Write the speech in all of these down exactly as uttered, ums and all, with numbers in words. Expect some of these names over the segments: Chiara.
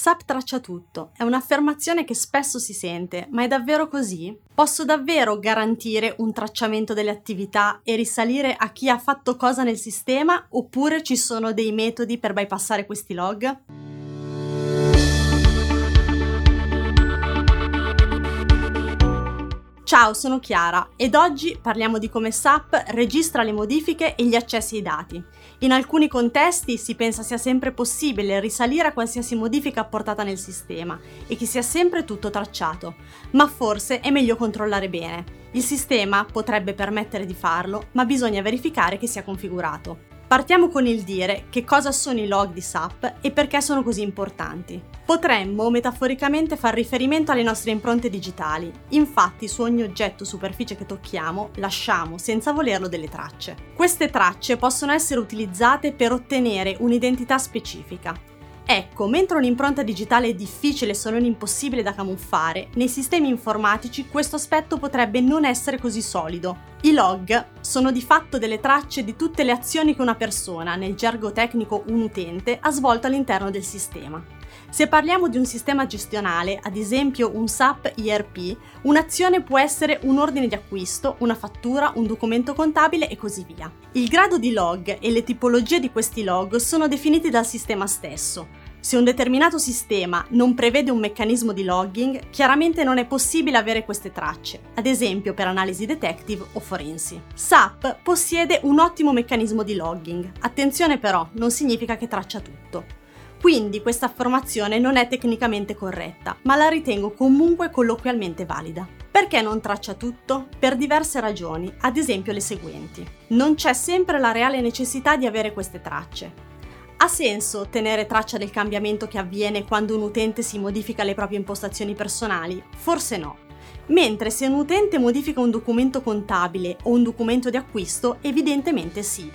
S A P traccia tutto, è un'affermazione che spesso si sente, ma è davvero così? Posso davvero garantire un tracciamento delle attività e risalire a chi ha fatto cosa nel sistema, oppure ci sono dei metodi per bypassare questi log? Ciao, sono Chiara ed oggi parliamo di come S A P registra le modifiche e gli accessi ai dati. In alcuni contesti si pensa sia sempre possibile risalire a qualsiasi modifica apportata nel sistema e che sia sempre tutto tracciato, ma forse è meglio controllare bene. Il sistema potrebbe permettere di farlo, ma bisogna verificare che sia configurato. Partiamo con il dire che cosa sono i log di S A P e perché sono così importanti. Potremmo metaforicamente far riferimento alle nostre impronte digitali, infatti su ogni oggetto o superficie che tocchiamo lasciamo, senza volerlo, delle tracce. Queste tracce possono essere utilizzate per ottenere un'identità specifica. Ecco, mentre un'impronta digitale è difficile se non impossibile da camuffare, nei sistemi informatici questo aspetto potrebbe non essere così solido. I log sono di fatto delle tracce di tutte le azioni che una persona, nel gergo tecnico un utente, ha svolto all'interno del sistema. Se parliamo di un sistema gestionale, ad esempio un S A P E R P, un'azione può essere un ordine di acquisto, una fattura, un documento contabile e così via. Il grado di log e le tipologie di questi log sono definiti dal sistema stesso. Se un determinato sistema non prevede un meccanismo di logging, chiaramente non è possibile avere queste tracce, ad esempio per analisi detective o forensi. S A P possiede un ottimo meccanismo di logging, attenzione però, non significa che traccia tutto. Quindi questa affermazione non è tecnicamente corretta, ma la ritengo comunque colloquialmente valida. Perché non traccia tutto? Per diverse ragioni, ad esempio le seguenti. Non c'è sempre la reale necessità di avere queste tracce. Ha senso tenere traccia del cambiamento che avviene quando un utente si modifica le proprie impostazioni personali? Forse no. Mentre se un utente modifica un documento contabile o un documento di acquisto, evidentemente sì.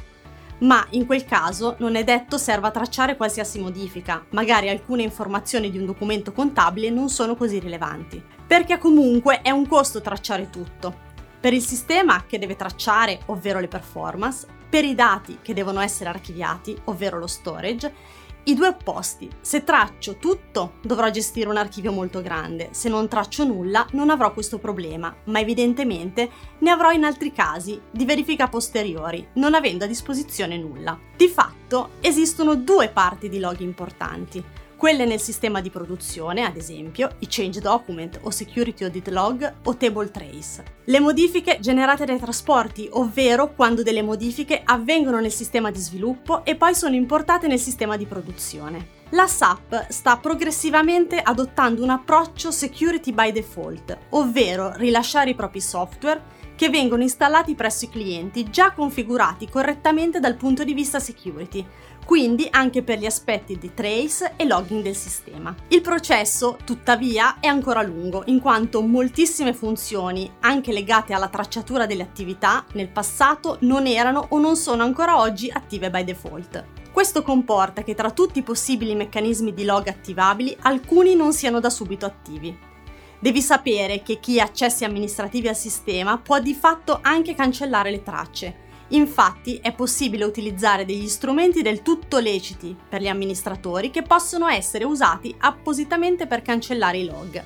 Ma in quel caso non è detto serva a tracciare qualsiasi modifica, magari alcune informazioni di un documento contabile non sono così rilevanti, perché comunque è un costo tracciare tutto. Per il sistema che deve tracciare, ovvero le performance, per i dati che devono essere archiviati, ovvero lo storage, i due opposti. Se traccio tutto, dovrò gestire un archivio molto grande, se non traccio nulla non avrò questo problema, ma evidentemente ne avrò in altri casi di verifica posteriori, non avendo a disposizione nulla. Di fatto esistono due parti di log importanti. Quelle nel sistema di produzione, ad esempio, i change document o security audit log o table trace. Le modifiche generate dai trasporti, ovvero quando delle modifiche avvengono nel sistema di sviluppo e poi sono importate nel sistema di produzione. La S A P sta progressivamente adottando un approccio security by default, ovvero rilasciare i propri software che vengono installati presso i clienti già configurati correttamente dal punto di vista security, quindi anche per gli aspetti di trace e logging del sistema. Il processo, tuttavia, è ancora lungo, in quanto moltissime funzioni, anche legate alla tracciatura delle attività, nel passato non erano o non sono ancora oggi attive by default. Questo comporta che tra tutti i possibili meccanismi di log attivabili, alcuni non siano da subito attivi. Devi sapere che chi ha accessi amministrativi al sistema può di fatto anche cancellare le tracce. Infatti è possibile utilizzare degli strumenti del tutto leciti per gli amministratori che possono essere usati appositamente per cancellare i log,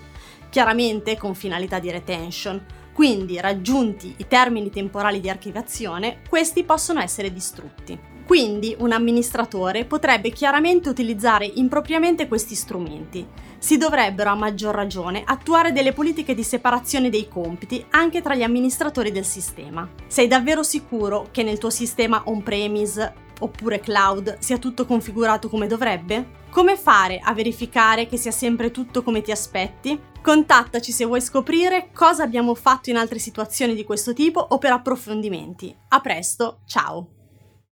chiaramente con finalità di retention. Quindi, raggiunti i termini temporali di archiviazione, questi possono essere distrutti. Quindi un amministratore potrebbe chiaramente utilizzare impropriamente questi strumenti. Si dovrebbero a maggior ragione attuare delle politiche di separazione dei compiti anche tra gli amministratori del sistema. Sei davvero sicuro che nel tuo sistema on-premise oppure cloud sia tutto configurato come dovrebbe? Come fare a verificare che sia sempre tutto come ti aspetti? Contattaci se vuoi scoprire cosa abbiamo fatto in altre situazioni di questo tipo o per approfondimenti. A presto, ciao!